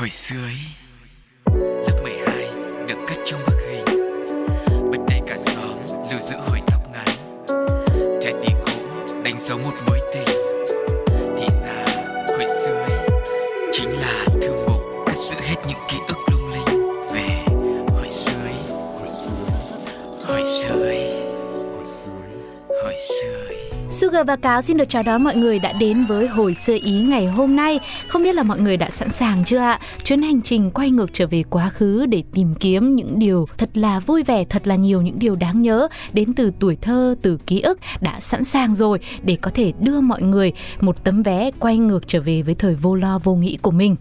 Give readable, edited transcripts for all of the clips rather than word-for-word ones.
Hồi xưa ấy, lớp 12 được cất trong bức hình, bên đây cả xóm lưu giữ hồi tóc ngắn, trái tim cũ đánh dấu một mối tình. Thì ra hồi xưa ấy chính là thư mục cất giữ hết những ký ức lung linh về hồi xưa ấy. Sugar và Cáo xin được chào đón mọi người đã đến với Hồi xưa Ý ngày hôm nay. Không biết là mọi người đã sẵn sàng chưa ạ? Chuyến hành trình quay ngược trở về quá khứ để tìm kiếm những điều thật là vui vẻ, thật là nhiều những điều đáng nhớ đến từ tuổi thơ, từ ký ức đã sẵn sàng rồi để có thể đưa mọi người một tấm vé quay ngược trở về với thời vô lo vô nghĩ của mình.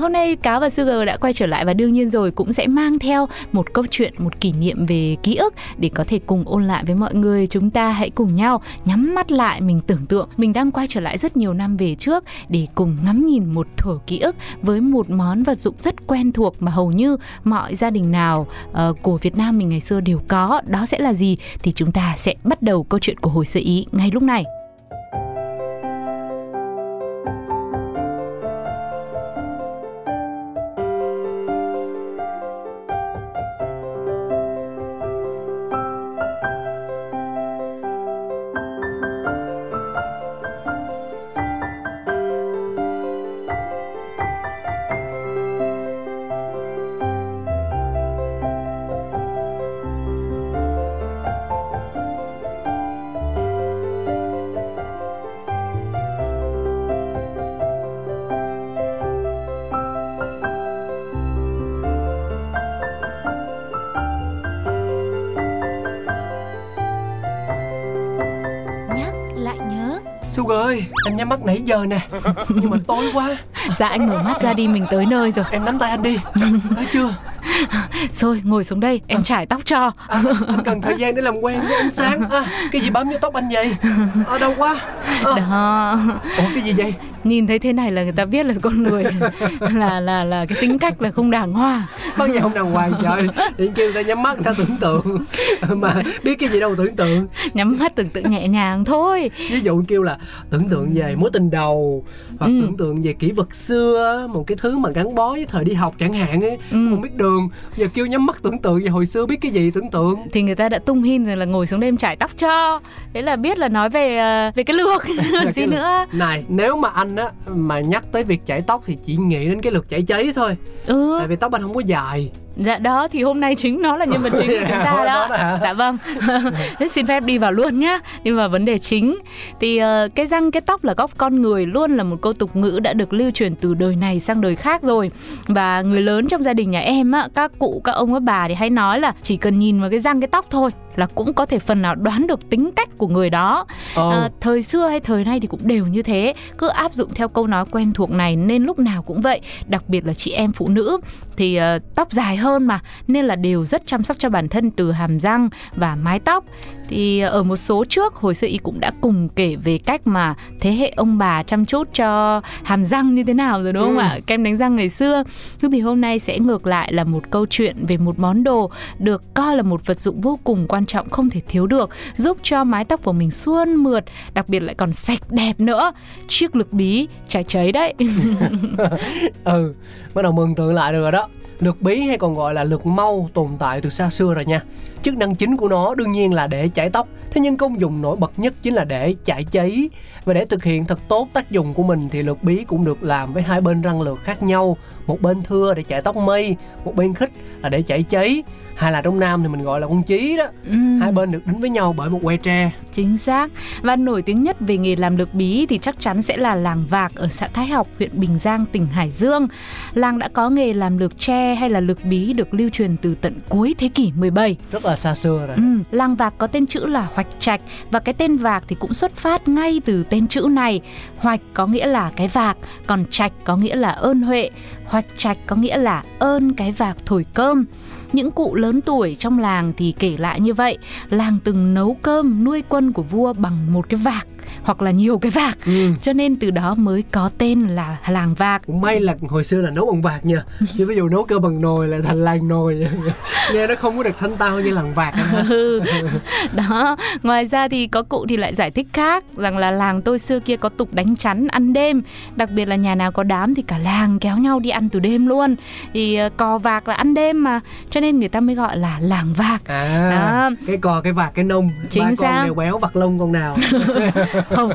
Hôm nay Cáo và Sugar đã quay trở lại và đương nhiên rồi cũng sẽ mang theo một câu chuyện, một kỷ niệm về ký ức để có thể cùng ôn lại với mọi người. Chúng ta hãy cùng nhau nhắm mắt lại, mình tưởng tượng mình đang quay trở lại rất nhiều năm về trước để cùng ngắm nhìn một thủa ký ức với một món vật dụng rất quen thuộc mà hầu như mọi gia đình nào của Việt Nam mình ngày xưa đều có. Đó sẽ là gì? Thì chúng ta sẽ bắt đầu câu chuyện của Hồi xưa Ý ngay lúc này. Sugar ơi, anh nhắm mắt nãy giờ nè, nhưng mà tối quá. Dạ anh mở mắt ra đi, mình tới nơi rồi. Em nắm tay anh đi, thấy chưa? Rồi ngồi xuống đây, em chải tóc cho. Anh cần thời gian để làm quen với ánh sáng. Cái gì bám vô tóc anh vậy? Đau quá. Đó. Ủa cái gì vậy? Nhìn thấy thế này là người ta biết là con người là cái tính cách là không đàng hoàng. Bao giờ không đàng hoàng trời. Đến khi người ta nhắm mắt người ta tưởng tượng, mà biết cái gì đâu tưởng tượng. Nhắm mắt tưởng tượng nhẹ nhàng thôi. Ví dụ kêu là tưởng tượng về mối tình đầu, hoặc tưởng tượng về kỷ vật xưa, một cái thứ mà gắn bó với thời đi học chẳng hạn ấy, không biết đường. Giờ kêu nhắm mắt tưởng tượng về hồi xưa biết cái gì tưởng tượng. Thì người ta đã tung hin rồi là ngồi xuống đêm chải tóc cho. Thế là biết là nói về cái lược gì nữa. Này, nếu mà anh á mà nhắc tới việc chải tóc thì chỉ nghĩ đến cái lược chải cháy thôi. Tại vì tóc anh không có dài. Dạ đó, thì hôm nay chính nó là nhân vật chính của chúng ta đó. Dạ vâng. Thế xin phép đi vào luôn nhá. Đi vào vấn đề chính. Thì cái răng cái tóc là góc con người luôn là một câu tục ngữ đã được lưu truyền từ đời này sang đời khác rồi. Và người lớn trong gia đình nhà em á, các cụ, các ông, các bà thì hay nói là chỉ cần nhìn vào cái răng cái tóc thôi là cũng có thể phần nào đoán được tính cách của người đó. Thời xưa hay thời nay thì cũng đều như thế, cứ áp dụng theo câu nói quen thuộc này nên lúc nào cũng vậy. Đặc biệt là chị em phụ nữ thì tóc dài hơn mà, nên là đều rất chăm sóc cho bản thân từ hàm răng và mái tóc. Thì ở một số trước Hồi xưa Ý cũng đã cùng kể về cách mà thế hệ ông bà chăm chút cho hàm răng như thế nào rồi đúng không ạ? Kem đánh răng ngày xưa. Thế thì hôm nay sẽ ngược lại là một câu chuyện về một món đồ được coi là một vật dụng vô cùng quan trọng, không thể thiếu được, giúp cho mái tóc của mình suôn mượt, đặc biệt lại còn sạch đẹp nữa. Chiếc lược bí chải cháy đấy. Bắt đầu mường tượng lại được rồi đó. Lược bí hay còn gọi là lược mau tồn tại từ xa xưa rồi nha. Chức năng chính của nó đương nhiên là để chải tóc, thế nhưng công dụng nổi bật nhất chính là để chải cháy. Và để thực hiện thật tốt tác dụng của mình thì lược bí cũng được làm với hai bên răng lược khác nhau. Một bên thưa để chải tóc mây, một bên khít là để chải cháy, hay là trong Nam thì mình gọi là con chí đó. Hai bên được đính với nhau bởi một que tre. Chính xác. Và nổi tiếng nhất về nghề làm lược bí thì chắc chắn sẽ là làng Vạc ở xã Thái Học, huyện Bình Giang, tỉnh Hải Dương. Làng đã có nghề làm lược tre hay là lược bí được lưu truyền từ tận cuối thế kỷ 17. Rất là xa xưa rồi. Làng Vạc có tên chữ là Hoạch Trạch, và cái tên Vạc thì cũng xuất phát ngay từ tên chữ này. Hoạch có nghĩa là cái vạc, còn trạch có nghĩa là ơn huệ. Hoạch Trạch có nghĩa là ơn cái vạc thổi cơm. Những cụ lớn tuổi trong làng thì kể lại như vậy, làng từng nấu cơm nuôi quân của vua bằng một cái vạc. hoặc là nhiều cái vạc. Cho nên từ đó mới có tên là làng vạc. May là hồi xưa là nấu bằng vạc nha. Chứ ví dụ nấu cơm bằng nồi là thành làng nồi. Nghe nó không có được thanh tao như làng vạc. Đó, ngoài ra thì có cụ thì lại giải thích khác, rằng là làng tôi xưa kia có tục đánh chắn ăn đêm. Đặc biệt là nhà nào có đám thì cả làng kéo nhau đi ăn từ đêm luôn. Thì cò vạc là ăn đêm mà, cho nên người ta mới gọi là làng vạc. Đó. Cái cò, cái vạc, cái nông. Chính ba con đều béo vặt lông con nào. Không,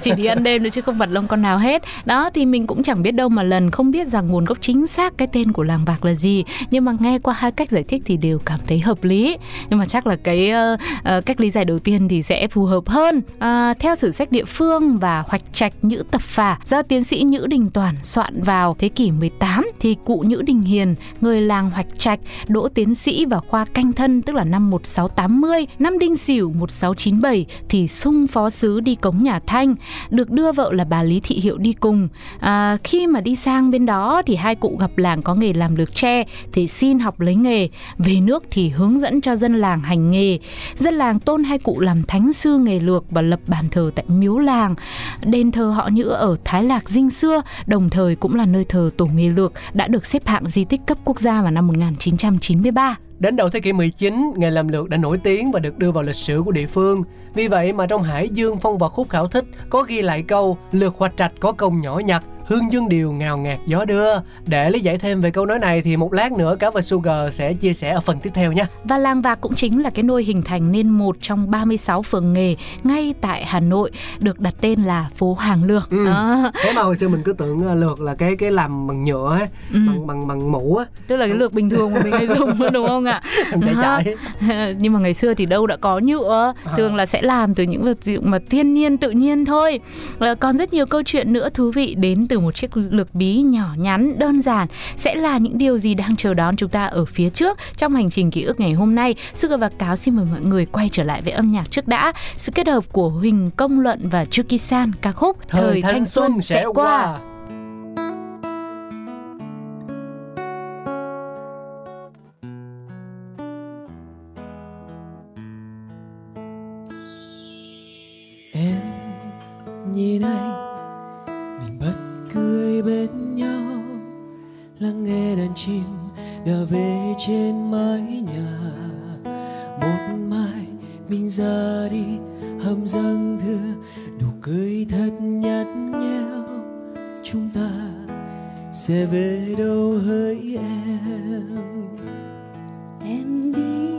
chỉ đi ăn đêm nữa chứ không vặt lông con nào hết. Đó, thì mình cũng chẳng biết đâu mà lần, không biết rằng nguồn gốc chính xác cái tên của làng vạc là gì. Nhưng mà nghe qua hai cách giải thích thì đều cảm thấy hợp lý. Nhưng mà chắc là cái cách lý giải đầu tiên thì sẽ phù hợp hơn. Theo sử sách địa phương và hoạch trạch Nhữ Tập Phả do tiến sĩ Nhữ Đình Toản soạn vào thế kỷ 18 thì cụ Nhữ Đình Hiền, người làng Hoạch Trạch, đỗ tiến sĩ vào khoa Canh Thân, tức là năm 1680, năm Đinh Sửu 1697 thì sung phó sứ đi Cống nhà Thanh, được đưa vợ là bà Lý Thị Hiệu đi cùng. Khi mà đi sang bên đó thì hai cụ gặp làng có nghề làm lược tre thì xin học lấy nghề, về nước thì hướng dẫn cho dân làng hành nghề. Dân làng tôn hai cụ làm thánh sư nghề lược và lập bàn thờ tại miếu làng. Đền thờ họ Nhữ ở Thái Lạc Dinh xưa đồng thời cũng là nơi thờ tổ nghề lược, đã được xếp hạng di tích cấp quốc gia vào năm 1993. Đến đầu thế kỷ 19, nghề làm lược đã nổi tiếng và được đưa vào lịch sử của địa phương. Vì vậy mà trong Hải Dương Phong và Khúc Khảo Thích có ghi lại câu lược Hoạch Trạch có công nhỏ nhặt, hương dương điều ngào ngạt gió đưa. Để lý giải thêm về câu nói này thì một lát nữa Cá Và Sugar sẽ chia sẻ ở phần tiếp theo nhé. Và làng vạc cũng chính là cái nôi hình thành nên một trong 36 phường nghề ngay tại Hà Nội, được đặt tên là phố hàng lược. Thế mà hồi xưa mình cứ tưởng lược là cái làm bằng nhựa ấy, bằng mũ ấy. Tức là cái lược bình thường mà mình hay dùng đúng không ạ? Chạy. Nhưng mà ngày xưa thì đâu đã có nhựa, thường là sẽ làm từ những vật dụng mà thiên nhiên tự nhiên thôi. Còn rất nhiều câu chuyện nữa thú vị đến từ một chiếc lược bí nhỏ nhắn đơn giản. Sẽ là những điều gì đang chờ đón chúng ta ở phía trước trong hành trình ký ức ngày hôm nay? Sugar và Cáo xin mời mọi người quay trở lại với âm nhạc trước đã. Sự kết hợp của Huỳnh Công Luận và Chuki San, ca khúc Thời Thanh Xuân sẽ qua. Em nhìn anh, mình bất cười bên nhau, lắng nghe đàn chim đã về trên mái nhà. Một mai mình ra đi, hầm răng thưa, đủ cười thật nhạt nhẽo. Chúng ta sẽ về đâu hỡi em? Em đi,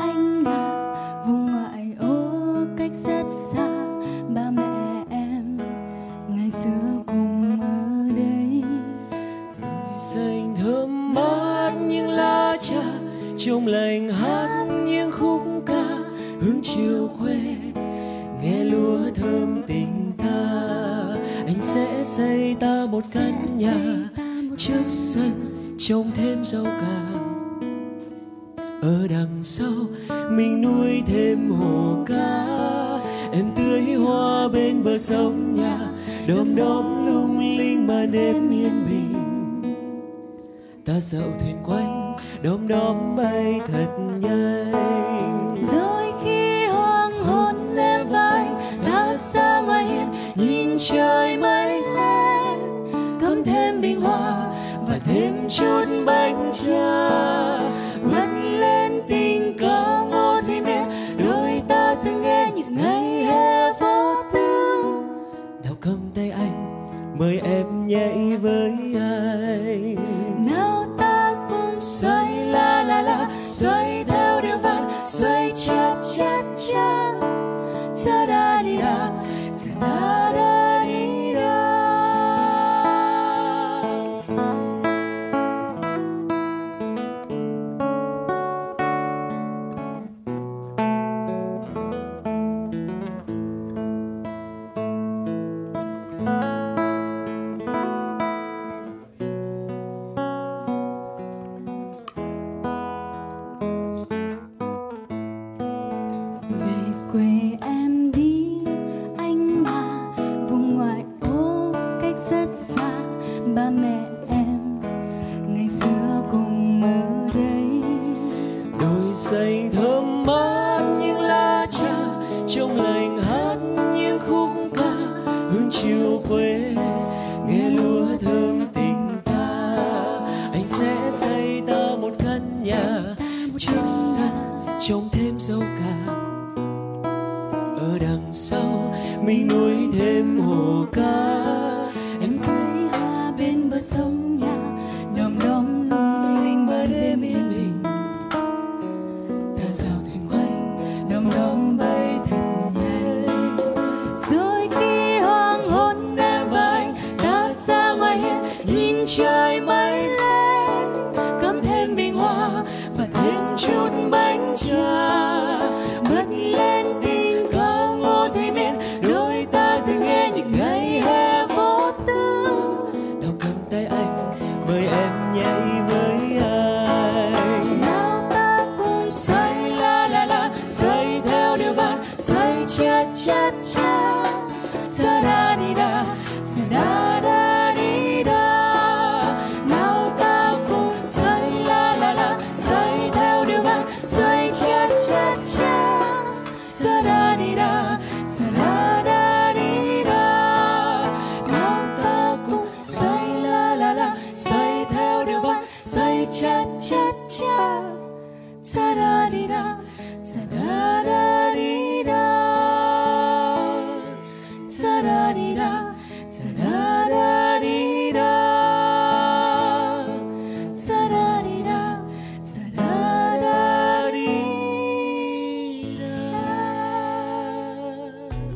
anh là vùng ngoại ô cách rất xa. Ba mẹ em ngày xưa cùng xanh thơm mát những lá trà, trong lành hát những khúc ca hướng chiều quê, nghe lúa thơm tình ta. Anh sẽ xây ta một căn nhà trước sân trồng thêm rau cà, ở đằng sau mình nuôi thêm hồ cá. Em tưới hoa bên bờ sông nhà, đom đóm lung linh mà đêm yên bình. Ta dạo thuyền quanh, đom đóm bay thật nhanh. Rồi khi hoàng hôn em vai, ta ra ngoài hiên, nhìn trời mới lên. Cắm thêm bình hoa và thêm chút bánh trà. Mắt lên tình ca ngô thì mẹ, đôi ta từng nghe những ngày hè vô tư. Đào cầm tay anh, mời em nhảy với anh. Nào ta cùng xoay la la, xoay theo điệu vang, xoay cha cha cha, cha da đi da, cha da da đi da. mấy núi thêm hồ cá. Em thấy hoa bên bờ sông nhà đom đóm lung linh và đêm yên bình. Ta sao thuyền quanh đom đóm bay thật nhanh. Rồi khi hoàng hôn em và anh ta xa ngoài hiên nhìn trời mây lên, cắm thêm bình hoa và thêm chút bánh trà.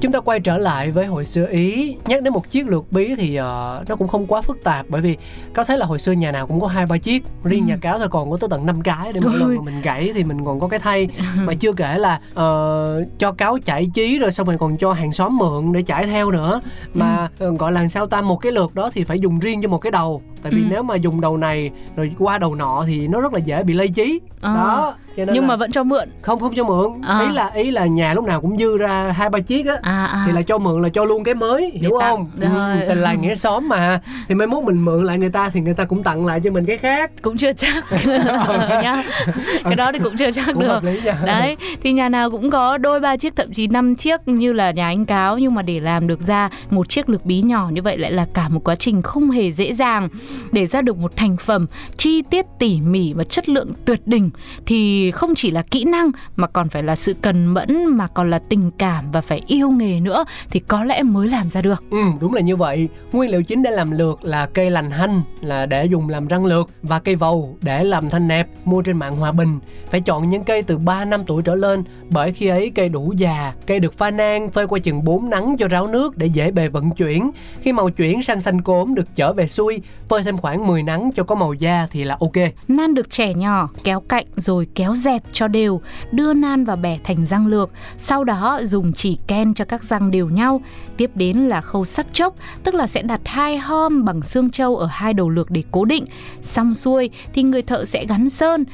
Chúng ta quay trở lại với hồi xưa Ý. Nhắc đến một chiếc lược bí thì nó cũng không quá phức tạp, bởi vì Cáo thấy là hồi xưa nhà nào cũng có 2-3 chiếc. Riêng nhà Cáo thôi còn có tới tận 5 cái. Để mỗi lần mà mình gãy thì mình còn có cái thay. Mà chưa kể là cho Cáo chải chí rồi xong mình còn cho hàng xóm mượn để chải theo nữa. Mà gọi là sao ta, một cái lược đó thì phải dùng riêng cho một cái đầu. Tại vì nếu mà dùng đầu này rồi qua đầu nọ thì nó rất là dễ bị lây chí. Đó. Nhưng mà vẫn cho mượn. Không cho mượn. Ý là nhà lúc nào cũng dư ra 2-3 chiếc á. Thì là cho mượn là cho luôn cái mới, hiểu để không? Tình là nghĩa xóm mà. Thì mai mốt mình mượn lại người ta thì người ta cũng tặng lại cho mình cái khác. Cũng chưa chắc. Cái đó thì cũng chưa chắc cũng được. Đấy, thì nhà nào cũng có 2-3 chiếc, thậm chí 5 chiếc như là nhà anh Cáo. Nhưng mà để làm được ra một chiếc lược bí nhỏ như vậy lại là cả một quá trình không hề dễ dàng. Để ra được một thành phẩm chi tiết tỉ mỉ và chất lượng tuyệt đỉnh thì không chỉ là kỹ năng mà còn phải là sự cần mẫn, mà còn là tình cảm và phải yêu nghề nữa thì có lẽ mới làm ra được. Đúng là như vậy. Nguyên liệu chính để làm lược là cây lành hanh là để dùng làm răng lược và cây vầu để làm thanh nẹp, mua trên mạng Hòa Bình. Phải chọn những cây từ 3 năm tuổi trở lên, bởi khi ấy cây đủ già, cây được pha nang phơi qua chừng 4 nắng cho ráo nước để dễ bề vận chuyển. Khi màu chuyển sang xanh cốm được chở về xuôi, phơi thêm khoảng 10 nắng cho có màu da thì là ok. Nan được chẻ nhỏ, kéo cạnh rồi kéo dẹp cho đều, đưa nan vào bẻ thành răng lược, sau đó dùng chỉ ken cho các răng đều nhau. Tiếp đến là khâu sắc chốc, tức là sẽ đặt 2 hôm bằng xương trâu ở 2 đầu lược để cố định. Xong xuôi thì người thợ sẽ gắn sơn,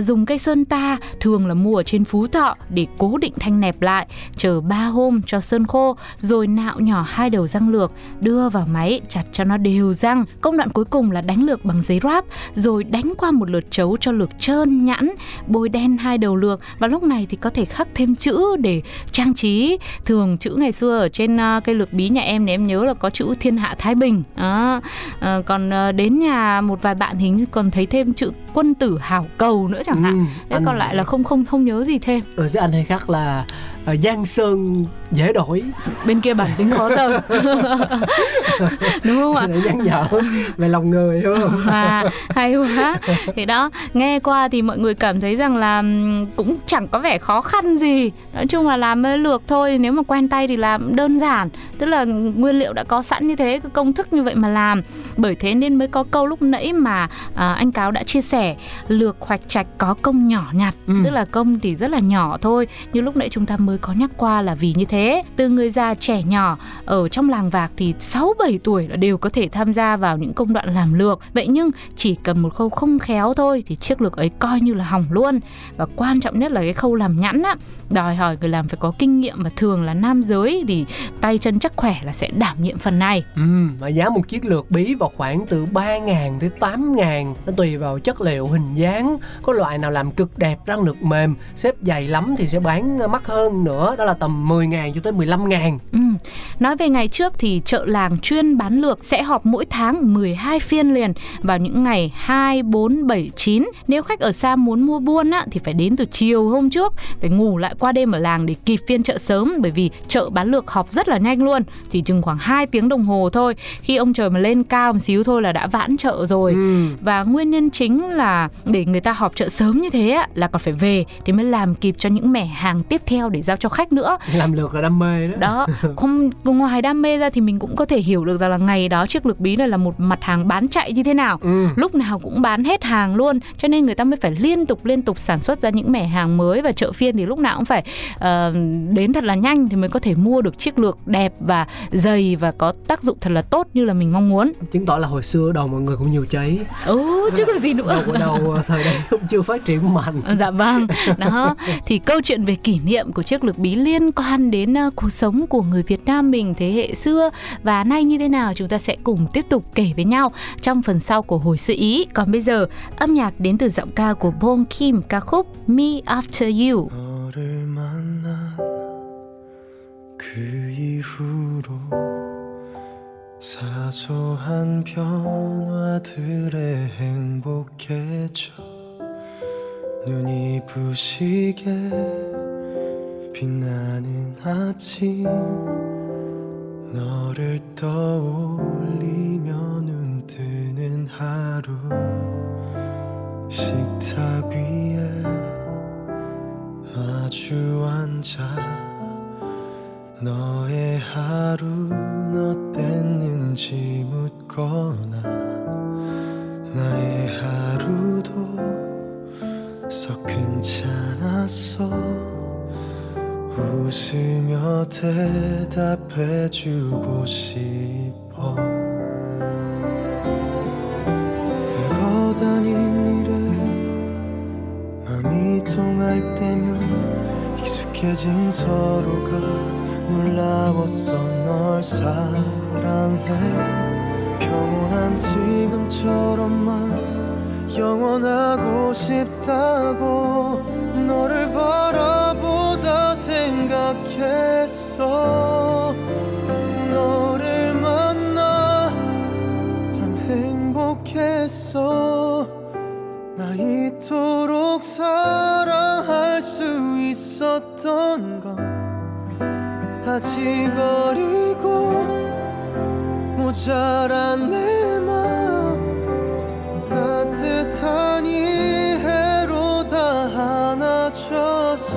dùng cây sơn ta thường là mua ở trên Phú Thọ để cố định thanh nẹp lại, chờ 3 hôm cho sơn khô rồi nạo nhỏ 2 đầu răng lược, đưa vào máy chặt cho nó đều răng. Công đoạn cuối cùng là đánh lược bằng giấy ráp rồi đánh qua một lượt chấu cho lược trơn nhẵn, bôi đen 2 đầu lược và lúc này thì có thể khắc thêm chữ để trang trí. Thường chữ ngày xưa ở trên cây lược bí nhà em thì em nhớ là có chữ Thiên Hạ Thái Bình. Còn đến nhà một vài bạn thì còn thấy thêm chữ Quân Tử Hảo Cầu nữa chẳng hạn. Thế còn lại là không nhớ gì thêm. Chứ anh hay khắc là Giang Sơn dễ đổi, bên kia bản tính khó rồi. Đúng không ạ? Giang dở về lòng người không? Hay quá. Thì đó, nghe qua thì mọi người cảm thấy rằng là cũng chẳng có vẻ khó khăn gì. Nói chung là làm lược thôi, nếu mà quen tay thì làm đơn giản. Tức là nguyên liệu đã có sẵn như thế, công thức như vậy mà làm. Bởi thế nên mới có câu lúc nãy mà anh Cáo đã chia sẻ, lược hoạch trạch có công nhỏ nhặt. Tức là công thì rất là nhỏ thôi, như lúc nãy chúng ta mới có nhắc qua là vì như thế. Từ người già trẻ nhỏ ở trong làng Vạc thì 6-7 tuổi là đều có thể tham gia vào những công đoạn làm lược. Vậy nhưng chỉ cần một khâu không khéo thôi thì chiếc lược ấy coi như là hỏng luôn. Và quan trọng nhất là cái khâu làm nhẵn á, đòi hỏi người làm phải có kinh nghiệm, và thường là nam giới thì tay chân chắc khỏe là sẽ đảm nhiệm phần này. Và giá một chiếc lược bí vào khoảng từ 3.000 tới 8.000, nó tùy vào chất liệu, hình dáng. Có loại nào làm cực đẹp, răng lược mềm, xếp dày lắm thì sẽ bán mắc hơn nữa, đó là tầm 10.000 cho tới 15.000. Nói về ngày trước thì chợ làng chuyên bán lược sẽ họp mỗi tháng 12 phiên liền vào những ngày 2, 4, 7, 9. Nếu khách ở xa muốn mua buôn á, thì phải đến từ chiều hôm trước, phải ngủ lại qua đêm ở làng để kịp phiên chợ sớm, bởi vì chợ bán lược họp rất là nhanh luôn, chỉ chừng khoảng 2 tiếng đồng hồ thôi. Khi ông trời mà lên cao một xíu thôi là đã vãn chợ rồi. Và nguyên nhân chính là để người ta họp chợ sớm như thế á, là còn phải về thì mới làm kịp cho những mẻ hàng tiếp theo để giao cho khách nữa. Làm lược là đam mê đó. Không, ngoài đam mê ra thì mình cũng có thể hiểu được rằng là ngày đó chiếc lược bí này là một mặt hàng bán chạy như thế nào. Lúc nào cũng bán hết hàng luôn, cho nên người ta mới phải liên tục sản xuất ra những mẻ hàng mới, và chợ phiên thì lúc nào cũng phải đến thật là nhanh thì mới có thể mua được chiếc lược đẹp và dày và có tác dụng thật là tốt như là mình mong muốn. Chứng tỏ là hồi xưa đầu mọi người cũng nhiều cháy. Chứ còn gì nữa. Đầu thời đấy cũng chưa phát triển mạnh. Dạ vâng. Đó. Thì câu chuyện về kỷ niệm của chiếc lược bí liên quan đến cuộc sống của người Việt Nam mình thế hệ xưa và nay như thế nào, chúng ta sẽ cùng tiếp tục kể với nhau trong phần sau của Hồi Sự Ý. Còn bây giờ, âm nhạc đến từ giọng ca của Bong Kim, ca khúc Me After You. 사소한 변화들에 행복해져 눈이 부시게 빛나는 아침 너를 떠올리며 눈뜨는 하루 식탁 위에 마주 앉아 너의 하루는 어땠는지 묻거나 나의 하루도 썩 괜찮았어 웃으며 대답해주고 싶어 별것 아닌 일에 맘이 통할 때면 익숙해진 서로가 놀라웠어 널 사랑해 평온한 지금처럼만 영원하고 싶다고 너를 바라보다 생각했어 너를 만나 참 행복했어 나 이토록 사랑할 수 있었던 건 아직어리고 모자란 내 맘 따뜻하니 해로 다 안아줘서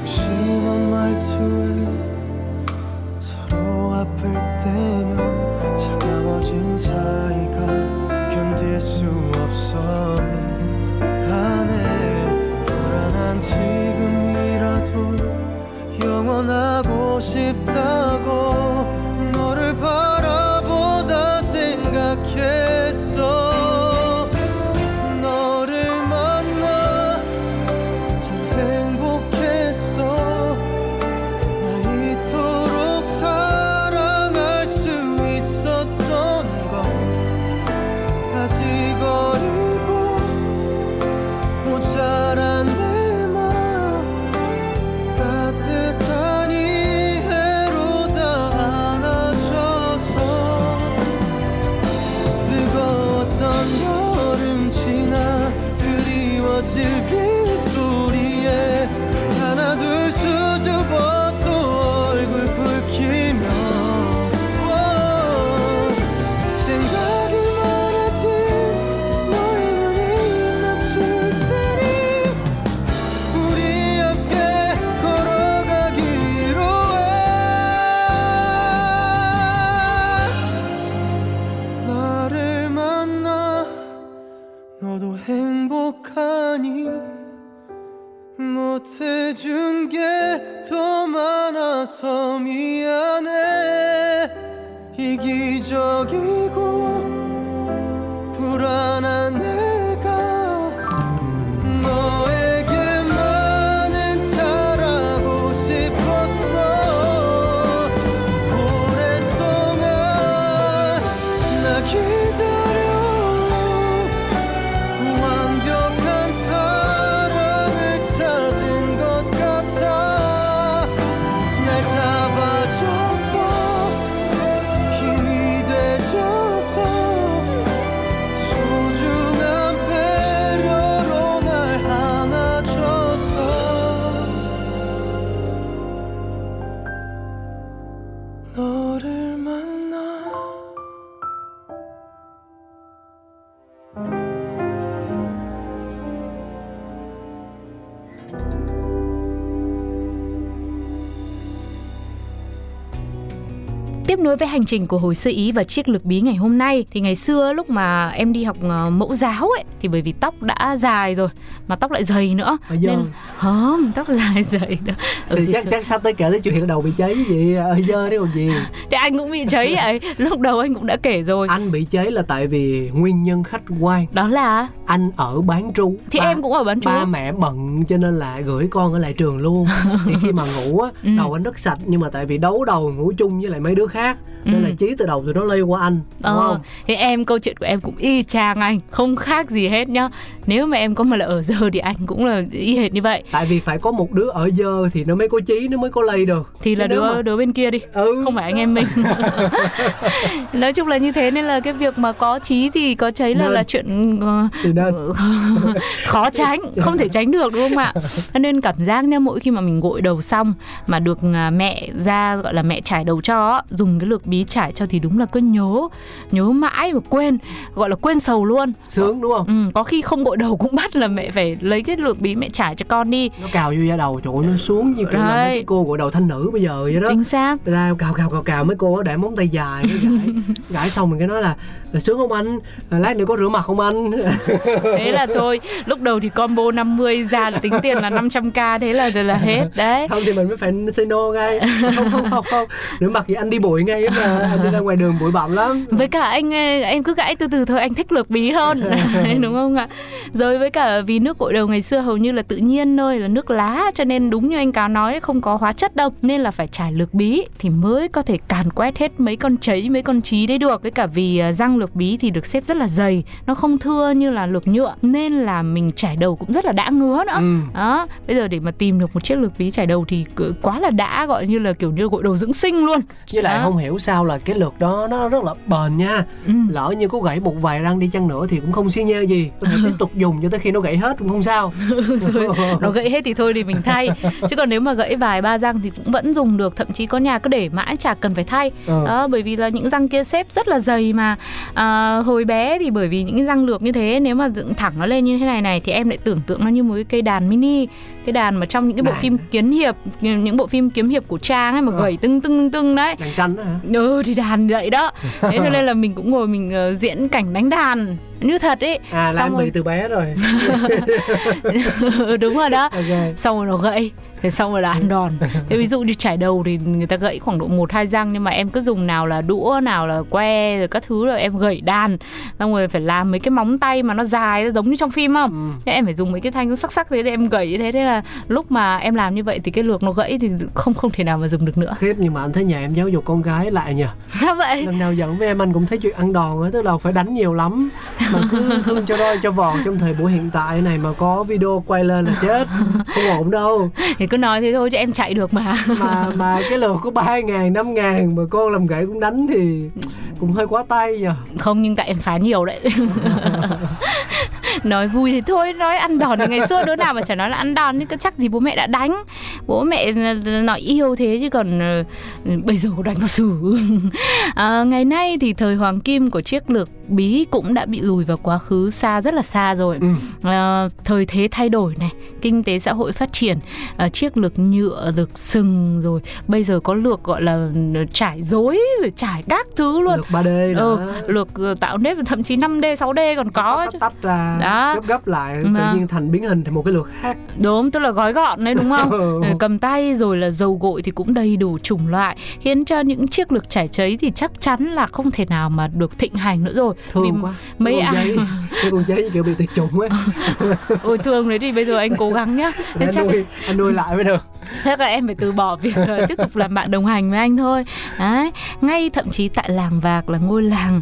무심한 말투에 아플 때면 차가워진 사이가 견딜 수 없어 안에 불안한 지금이라도 영원하고 싶다고 너를 바라보다 생각했어 너를 만나 참 행복했어 나 이토록 Tiếp nối với hành trình của hồi sơ ý và chiếc lược bí ngày hôm nay, thì ngày xưa lúc mà em đi học mẫu giáo ấy, thì bởi vì tóc đã dài rồi mà tóc lại dày nữa nên không, tóc dài dày nữa thì chắc sắp tới kể tới chuyện đầu bị cháy gì dơ đấy còn gì. Thì anh cũng bị cháy ấy, lúc đầu anh cũng đã kể rồi. Anh bị cháy là tại vì nguyên nhân khách quan, đó là anh ở bán trú thì em cũng ở bán trú, ba mẹ bận cho nên là gửi con ở lại trường luôn. Thì khi mà ngủ á, đầu anh rất sạch nhưng mà tại vì đấu đầu ngủ chung với lại mấy đứa khác nên là Chí từ đầu tụi nó lây qua anh, đúng không? Thì em, câu chuyện của em cũng y chang anh, không khác gì hết nhá. Nếu mà em có mà là ở dơ thì anh cũng là y hệt như vậy. Tại vì phải có một đứa ở dơ thì nó mới có Chí, nó mới có lây được. Thì là đứa bên kia đi, không phải anh em mình. Nói chung là như thế nên là cái việc mà có Chí thì có cháy là chuyện khó tránh, không thể tránh được, đúng không ạ? Nên cảm giác nha, mỗi khi mà mình gội đầu xong mà được mẹ ra gọi là mẹ chải đầu cho, dùng cái lược bí chải cho thì đúng là cứ nhớ mãi mà quên, gọi là quên sầu luôn. Sướng đúng không? Có khi không gội đầu cũng bắt là mẹ phải lấy cái lược bí mẹ chải cho con đi. Nó cào vô da đầu, trời ơi, nó xuống như cái mấy cái cô gội đầu thanh nữ bây giờ vậy đó. Chính xác. Ra cào mấy cô để móng tay dài, gãi xong mình cái nói là sướng không anh? Lát nữa có rửa mặt không anh? Thế là thôi, lúc đầu thì combo 50 ra là tính tiền là 500k, thế là rồi là hết đấy. Không thì mình mới phải say no ngay. Không. Rửa mặt thì anh đi bụi ngay mà, anh đi ra ngoài đường bụi bặm lắm. Với cả em cứ gãi từ thôi, anh thích lược bí hơn. Đúng không ạ? Rồi với cả vì nước gội đầu ngày xưa hầu như là tự nhiên thôi, là nước lá, cho nên đúng như anh Cáo nói, không có hóa chất đâu, nên là phải chải lược bí thì mới có thể càn quét hết mấy con cháy, mấy con Chí đấy được. Với cả vì răng lược bí thì được xếp rất là dày, nó không thưa như là lược nhựa nên là mình chải đầu cũng rất là đã ngứa nữa. Đó, bây giờ để mà tìm được một chiếc lược bí chải đầu thì quá là đã, gọi như là kiểu như gội đầu dưỡng sinh luôn. Với lại không hiểu sao là cái lược đó nó rất là bền nha. Lỡ như có gãy một vài răng đi chăng nữa thì cũng không xi nhê gì, có thể tiếp tục dùng cho tới khi nó gãy hết cũng không sao. Rồi, nó gãy hết thì thôi thì mình thay, chứ còn nếu mà gãy vài ba răng thì cũng vẫn dùng được, thậm chí có nhà cứ để mãi chả cần phải thay. Đó, bởi vì là những răng kia xếp rất là dày mà. Hồi bé thì bởi vì những cái răng lược như thế, nếu mà dựng thẳng nó lên như thế này thì em lại tưởng tượng nó như một cái cây đàn mini, cái đàn mà trong những cái bộ phim kiếm hiệp của Trang ấy mà gảy tưng đấy. Đàn tranh đó hả? Thì đàn vậy đó. Thế cho nên là mình cũng ngồi mình diễn cảnh đánh đàn như thật ấy. À, là anh bị từ bé rồi. Đúng rồi đó. Okay. Xong rồi nó gãy, thế xong rồi là ăn đòn. Thế ví dụ đi chải đầu thì người ta gãy khoảng độ 1-2 răng, nhưng mà em cứ dùng nào là đũa, nào là que rồi các thứ, rồi em gãy đàn. Xong rồi phải làm mấy cái móng tay mà nó dài giống như trong phim không? Thế em phải dùng mấy cái thanh sắc thế để em gãy như thế. Thế là lúc mà em làm như vậy thì cái lược nó gãy thì không thể nào mà dùng được nữa. Khiếp, nhưng mà anh thấy nhà em giáo dục con gái lại nhỉ. Sao vậy? Lần nào giận với em anh cũng thấy chuyện ăn đòn ấy, tức là phải đánh nhiều lắm. Mà cứ thương cho roi cho vòn, trong thời buổi hiện tại này mà có video quay lên là chết, không ổn đâu. Thì cứ nói thế thôi chứ em chạy được mà. Mà cái lượt có 3.000, 5.000 mà con làm gãy cũng đánh thì cũng hơi quá tay nhờ. Không, nhưng tại em phá nhiều đấy. Nói vui thì thôi, nói ăn đòn thì ngày xưa đứa nào mà chả nói là ăn đòn, nhưng chắc gì bố mẹ đã đánh. Bố mẹ nói yêu thế chứ còn bây giờ có đánh có xử. Ngày nay thì thời hoàng kim của chiếc lược bí cũng đã bị lùi vào quá khứ xa, rất là xa rồi. Thời thế thay đổi này, kinh tế xã hội phát triển, chiếc lược nhựa, lược sừng, rồi bây giờ có lược gọi là trải rối, rồi trải các thứ luôn, lược 3D, lược tạo nếp, thậm chí 5D, 6D còn có. Tách ra đó, gấp lại tự nhiên thành biến hình thành một cái lược khác. Đúng, tức là gói gọn đấy, đúng không? Cầm tay, rồi là dầu gội thì cũng đầy đủ chủng loại, khiến cho những chiếc lược chải cháy thì chắc chắn là không thể nào mà được thịnh hành nữa rồi. Thương quá, mấy anh con cháy kiểu bị tuyệt chủng ấy. Ôi thương đấy, thì bây giờ anh cố gắng nhá. Anh nuôi lại mới được. Thế là em phải từ bỏ việc rồi, tiếp tục làm bạn đồng hành với anh thôi đấy. Ngay thậm chí tại làng Vạc là ngôi làng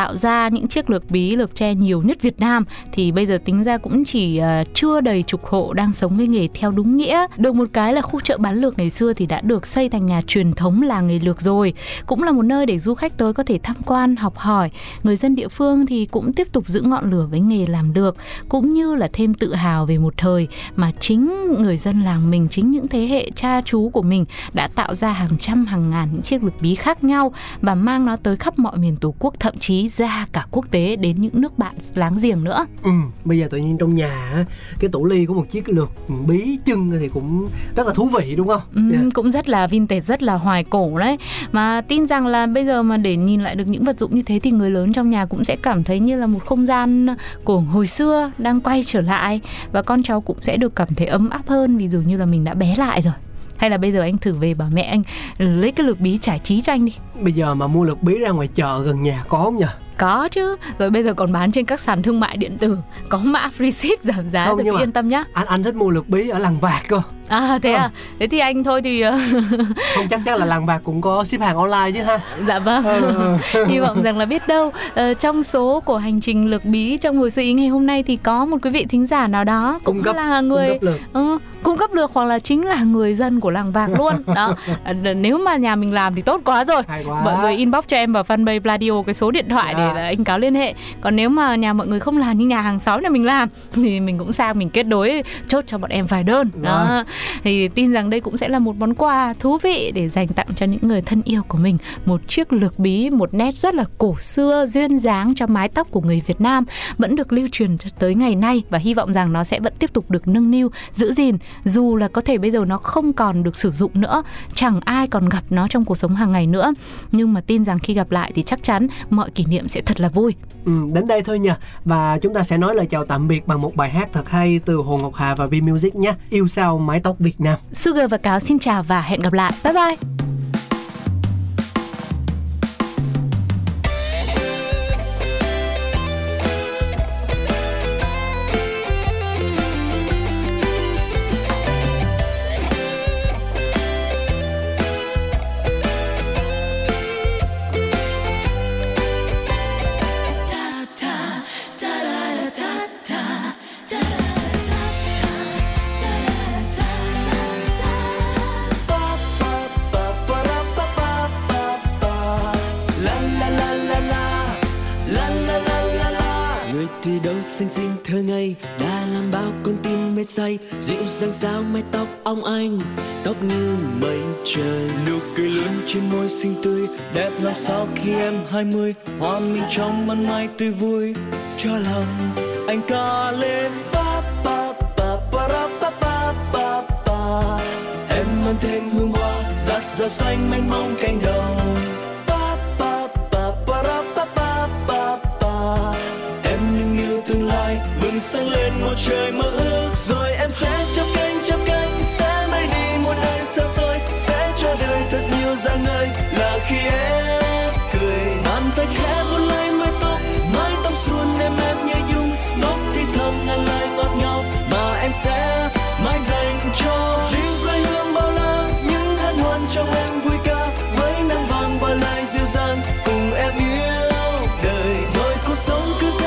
tạo ra những chiếc lược bí, lược tre nhiều nhất Việt Nam thì bây giờ tính ra cũng chỉ chưa đầy chục hộ đang sống với nghề theo đúng nghĩa. Được một cái là khu chợ bán lược ngày xưa thì đã được xây thành nhà truyền thống làng nghề lược rồi, cũng là một nơi để du khách tới có thể tham quan, học hỏi. Người dân địa phương thì cũng tiếp tục giữ ngọn lửa với nghề làm lược, cũng như là thêm tự hào về một thời mà chính người dân làng mình, chính những thế hệ cha chú của mình đã tạo ra hàng trăm hàng ngàn những chiếc lược bí khác nhau và mang nó tới khắp mọi miền Tổ quốc, thậm chí ra cả quốc tế, đến những nước bạn láng giềng nữa. Bây giờ tự nhiên trong nhà cái tủ ly có một chiếc lược bí chưng thì cũng rất là thú vị, đúng không? Cũng rất là vintage, rất là hoài cổ đấy. Mà tin rằng là bây giờ mà để nhìn lại được những vật dụng như thế thì người lớn trong nhà cũng sẽ cảm thấy như là một không gian của hồi xưa đang quay trở lại, và con cháu cũng sẽ được cảm thấy ấm áp hơn vì dường như là mình đã bé lại rồi. Hay là bây giờ anh thử về bảo mẹ anh lấy cái lược bí trải trí cho anh đi. Bây giờ mà mua lược bí ra ngoài chợ gần nhà có không nhỉ? Có chứ, rồi bây giờ còn bán trên các sàn thương mại điện tử, có mã free ship giảm giá rồi, yên tâm nhá. Anh thích mua lược bí ở Làng Vạc cơ. À thế à? Thế thì anh thôi thì không chắc là Làng Vạc cũng có ship hàng online chứ ha. Dạ vâng. Hy vọng rằng là biết đâu trong số của hành trình lược bí trong hồi sự ý ngày hôm nay thì có một quý vị thính giả nào đó cũng là người cung cấp lược, hoặc là chính là người dân của Làng Vạc luôn. Đó. Nếu mà nhà mình làm thì tốt quá rồi. Mọi người inbox cho em vào fanpage Pladio cái số điện thoại để anh Cáo liên hệ. Còn nếu mà nhà mọi người không làm như nhà hàng xóm này mình làm thì mình cũng sang mình kết nối chốt cho bọn em vài đơn. Đó. Thì tin rằng đây cũng sẽ là một món quà thú vị để dành tặng cho những người thân yêu của mình. Một chiếc lược bí, một nét rất là cổ xưa, duyên dáng cho mái tóc của người Việt Nam, vẫn được lưu truyền tới ngày nay, và hy vọng rằng nó sẽ vẫn tiếp tục được nâng niu, giữ gìn. Dù là có thể bây giờ nó không còn được sử dụng nữa, chẳng ai còn gặp nó trong cuộc sống hàng ngày nữa, nhưng mà tin rằng khi gặp lại thì chắc chắn mọi kỷ niệm sẽ thật là vui. Đến đây thôi nhỉ. Và chúng ta sẽ nói lời chào tạm biệt bằng một bài hát thật hay từ Hồ Ngọc Hà và V-Music nhé. Yêu sao mái tóc Việt Nam. Sugar và Cáo xin chào và hẹn gặp lại. Bye bye. Xinh xinh thơ ngây đã làm bao con tim mê say, dịu dàng dáng mái tóc óng ánh, tóc như mây trời, nụ cười luôn trên môi xinh tươi, đẹp làm sao khi em 20, hòa mình trong màn mai tươi vui, cho lòng anh ca lên. Pa pa pa pa ra pa pa pa pa, em mang thêm hương hoa rát rát xanh mênh mông cánh đồng. Sáng lên một trời mơ ước, rồi em sẽ chắp cánh sẽ bay đi một nơi xa xôi, sẽ cho đời thật nhiều rạng ngời là khi em cười. Bàn tay khẽ vuốt lấy mái tóc suôn em như nhung, nốt thì thầm ngàn lời ngọt ngào mà em sẽ mãi dành cho riêng quê hương bao la. Những hân hoan trong em vui ca với nắng vàng qua lại dịu dàng, cùng em yêu đời rồi cuộc sống cứ thế.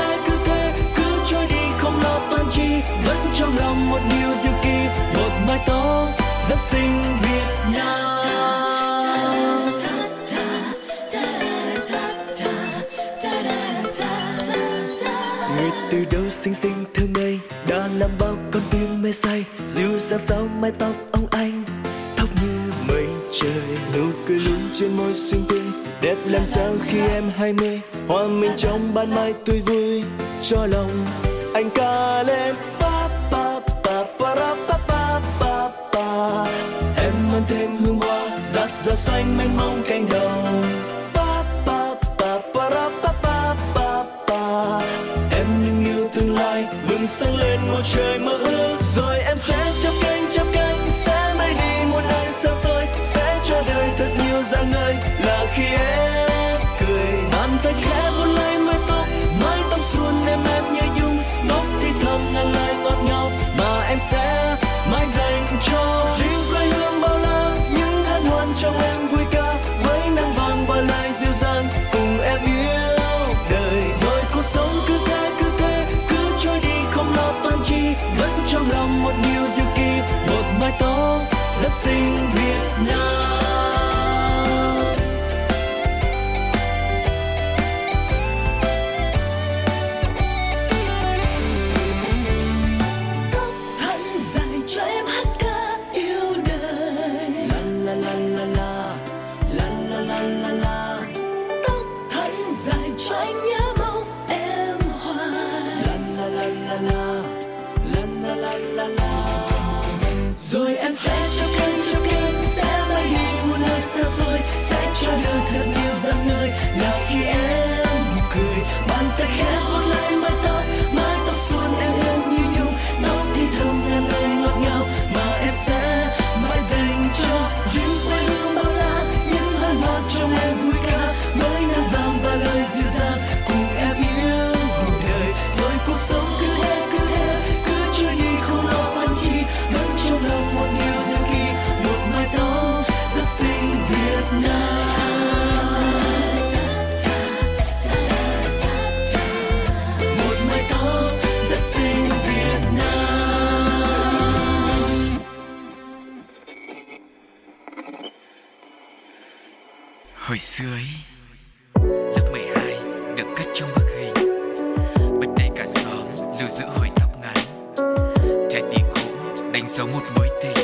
Vẫn trong lòng một điều diệu kỳ, một mái tóc rất xinh Việt Nam. Người từ đâu xinh xinh thơ ngây đã làm bao con tim mê say, dịu dàng sao mái tóc ông anh, tóc như mây trời, nụ cười luôn trên môi xinh tươi, đẹp làm sao khi em 20, hòa mình trong ban mai tươi vui, cho lòng anh ca lên. Pa pa pa pa ra pa pa pa pa, em mang thêm hương hoa rát rát xanh mênh mông cánh đồng. Pa pa pa pa ra pa pa pa pa, em những yêu tương lai vươn sáng lên một trời mơ ước, rồi em sẽ chắp cánh sẽ bay đi một nơi xa xôi, sẽ cho đời thật nhiều rạng ngời là khi em cười. Bàn tay khẽ vuốt lấy mái tóc suôn em như nhung, nốt thì thầm ngàn lời ngọt ngào mà em sẽ mãi dành cho riêng quê hương bao la. Những hân hoan trong em vui ca với nắng vàng qua lại dịu dàng, cùng em yêu đời. sinh Việt Nam. Tóc hắn dài cho em hát ca yêu đời. La la la la la la la la la. Tóc hắn dài cho anh nhớ mong em hoài. La la la la la la la la. Rồi em sẽ cho kênh sẽ bay đi muôn nơi xa xôi, sẽ cho đưa thật nhiều dặm nơi là khi em cười bàn tay khẽ vuốt lại mái tóc xuân em êm như nhung, tóc thì thầm em lời ngọt ngào mà em sẽ mãi dành cho riêng quê hương bao la, những hơi ngọt trong em vui ca với nắng vàng và lời dịu dàng cùng em yêu cuộc đời. Rồi cuộc sống cứ thế cứ trôi đi không lo toan chi, vẫn trong lòng một điều diệu kỳ, một mái tóc rất xinh Việt Nam. Hồi xưa ấy, lớp 12 được cất trong bức hình, bật đầy cả xóm lưu giữ hồi tóc ngắn, trái tim cũ đánh dấu một mối tình.